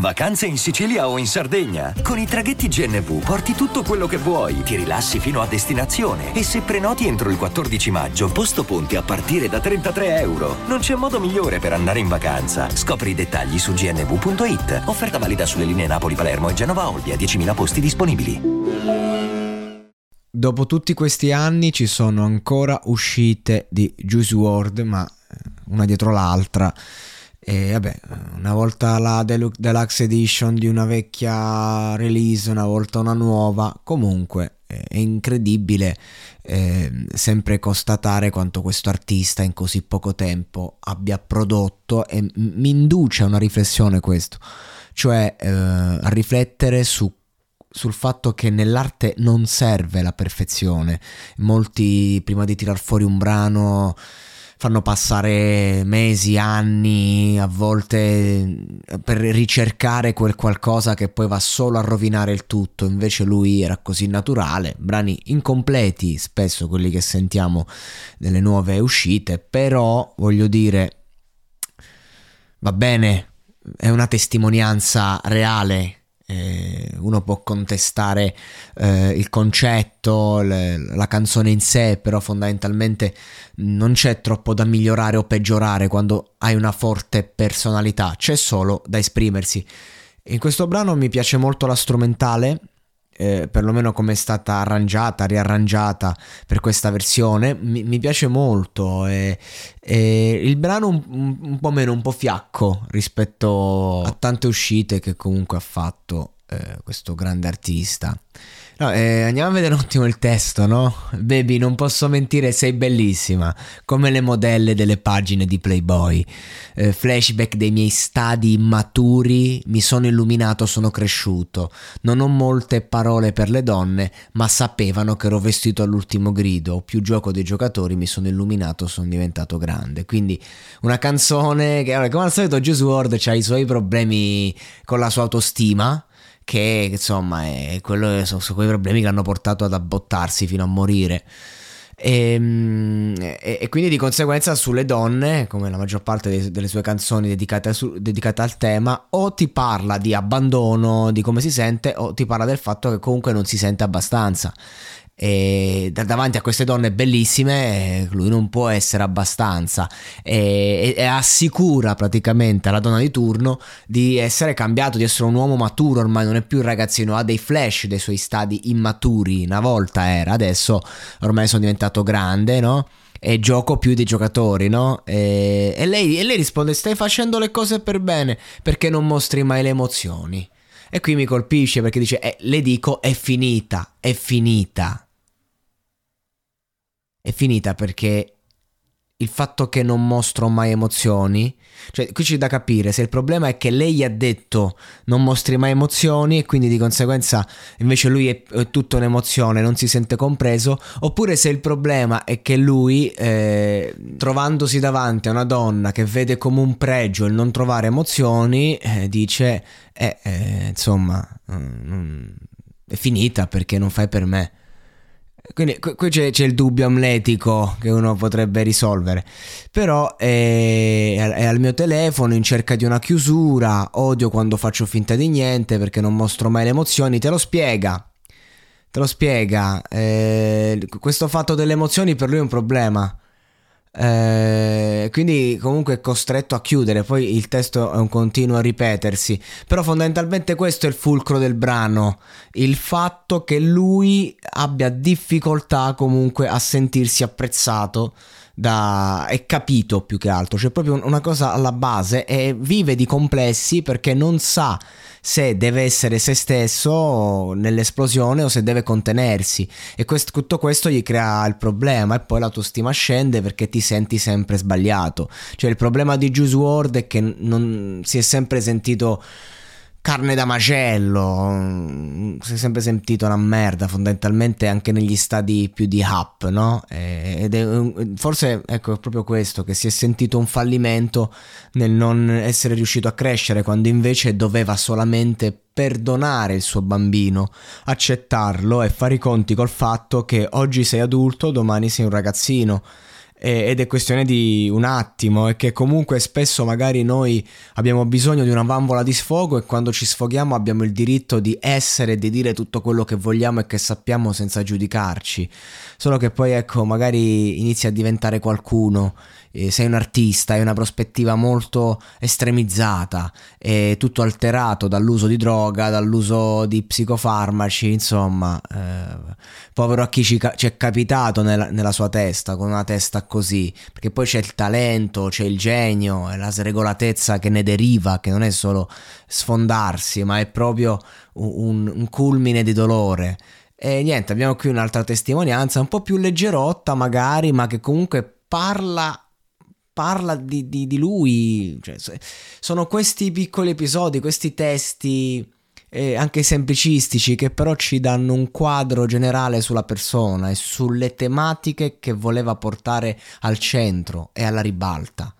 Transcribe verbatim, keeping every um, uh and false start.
Vacanze in Sicilia o in Sardegna? Con i traghetti G N V porti tutto quello che vuoi, ti rilassi fino a destinazione e se prenoti entro il quattordici maggio, posto ponti a partire da trentatré euro. Non c'è modo migliore per andare in vacanza. Scopri i dettagli su g n v punto it. Offerta valida sulle linee Napoli-Palermo e Genova-Olbia, diecimila posti disponibili. Dopo tutti questi anni ci sono ancora uscite di Juice world, ma una dietro l'altra. E vabbè, una volta la Deluxe Edition di una vecchia release, una volta una nuova. Comunque è incredibile eh, sempre constatare quanto questo artista in così poco tempo abbia prodotto, e mi induce a una riflessione questo, cioè eh, a riflettere su sul fatto che nell'arte non serve la perfezione. Molti prima di tirar fuori un brano fanno passare mesi, anni, a volte, per ricercare quel qualcosa che poi va solo a rovinare il tutto. Invece lui era così naturale, brani incompleti spesso quelli che sentiamo delle nuove uscite, però voglio dire, va bene, è una testimonianza reale. Uno può contestare eh, il concetto, le, la canzone in sé, però fondamentalmente non c'è troppo da migliorare o peggiorare quando hai una forte personalità, c'è solo da esprimersi. In questo brano mi piace molto la strumentale, eh, perlomeno come è stata arrangiata, riarrangiata per questa versione, mi, mi piace molto. E, e il brano un, un po' meno, un po' fiacco rispetto a tante uscite che comunque ha fatto eh, questo grande artista. No, eh, andiamo a vedere un attimo il testo, no? Baby, non posso mentire, sei bellissima, come le modelle delle pagine di Playboy. Eh, flashback dei miei stadi immaturi, mi sono illuminato, sono cresciuto. Non ho molte parole per le donne, ma sapevano che ero vestito all'ultimo grido. Ho più gioco dei giocatori, mi sono illuminato, sono diventato grande. Quindi una canzone che, allora, come al solito, Juice world ha i suoi problemi con la sua autostima, che insomma è quello, sono quei problemi che l'hanno portato ad abbottarsi fino a morire, e, e, e quindi di conseguenza sulle donne, come la maggior parte dei, delle sue canzoni dedicate, a, su, dedicate al tema, o ti parla di abbandono, di come si sente, o ti parla del fatto che comunque non si sente abbastanza, e davanti a queste donne bellissime lui non può essere abbastanza, e, e assicura praticamente alla donna di turno di essere cambiato, di essere un uomo maturo, ormai non è più il ragazzino, ha dei flash dei suoi stadi immaturi, una volta era, adesso ormai sono diventato grande, no? E gioco più dei giocatori, no? E, e, lei, e lei risponde: stai facendo le cose per bene, perché non mostri mai le emozioni. E qui mi colpisce perché dice, eh, le dico, è finita, è finita. È finita perché il fatto che non mostro mai emozioni, cioè qui c'è da capire se il problema è che lei ha detto non mostri mai emozioni e quindi di conseguenza invece lui è, è tutta un'emozione, non si sente compreso, oppure se il problema è che lui eh, trovandosi davanti a una donna che vede come un pregio il non trovare emozioni eh, dice... Eh, eh, insomma mm, è finita perché non fai per me. Quindi qui c'è, c'è il dubbio amletico che uno potrebbe risolvere, però eh, è al mio telefono in cerca di una chiusura, odio quando faccio finta di niente perché non mostro mai le emozioni. Te lo spiega, te lo spiega eh, questo fatto delle emozioni per lui è un problema. Eh, quindi comunque è costretto a chiudere. Poi il testo è un continuo ripetersi, però fondamentalmente questo è il fulcro del brano, il fatto che lui abbia difficoltà comunque a sentirsi apprezzato da... è capito, più che altro c'è proprio una cosa alla base, e vive di complessi perché non sa se deve essere se stesso nell'esplosione o se deve contenersi, e questo, tutto questo gli crea il problema. E poi l'autostima scende perché ti senti sempre sbagliato, cioè il problema di Juice world è che non si è sempre sentito carne da macello, si è sempre sentito una merda fondamentalmente anche negli stadi più di hype, no? Ed è, forse ecco, è proprio questo, che si è sentito un fallimento nel non essere riuscito a crescere, quando invece doveva solamente perdonare il suo bambino, accettarlo e fare i conti col fatto che oggi sei adulto, domani sei un ragazzino. Ed è questione di un attimo, e che comunque spesso magari noi abbiamo bisogno di una valvola di sfogo, e quando ci sfoghiamo abbiamo il diritto di essere e di dire tutto quello che vogliamo e che sappiamo senza giudicarci. Solo che poi ecco, magari inizi a diventare qualcuno, eh, sei un artista, hai una prospettiva molto estremizzata, è tutto alterato dall'uso di droga, dall'uso di psicofarmaci, insomma, eh, povero a chi ci, ca- ci è capitato nella, nella sua testa, con una testa così, perché poi c'è il talento, c'è il genio e la sregolatezza che ne deriva, che non è solo sfondarsi, ma è proprio un, un culmine di dolore. E niente, abbiamo qui un'altra testimonianza un po' più leggerotta magari, ma che comunque parla parla di, di, di lui, cioè, sono questi piccoli episodi, questi testi eh, anche semplicistici, che però ci danno un quadro generale sulla persona e sulle tematiche che voleva portare al centro e alla ribalta.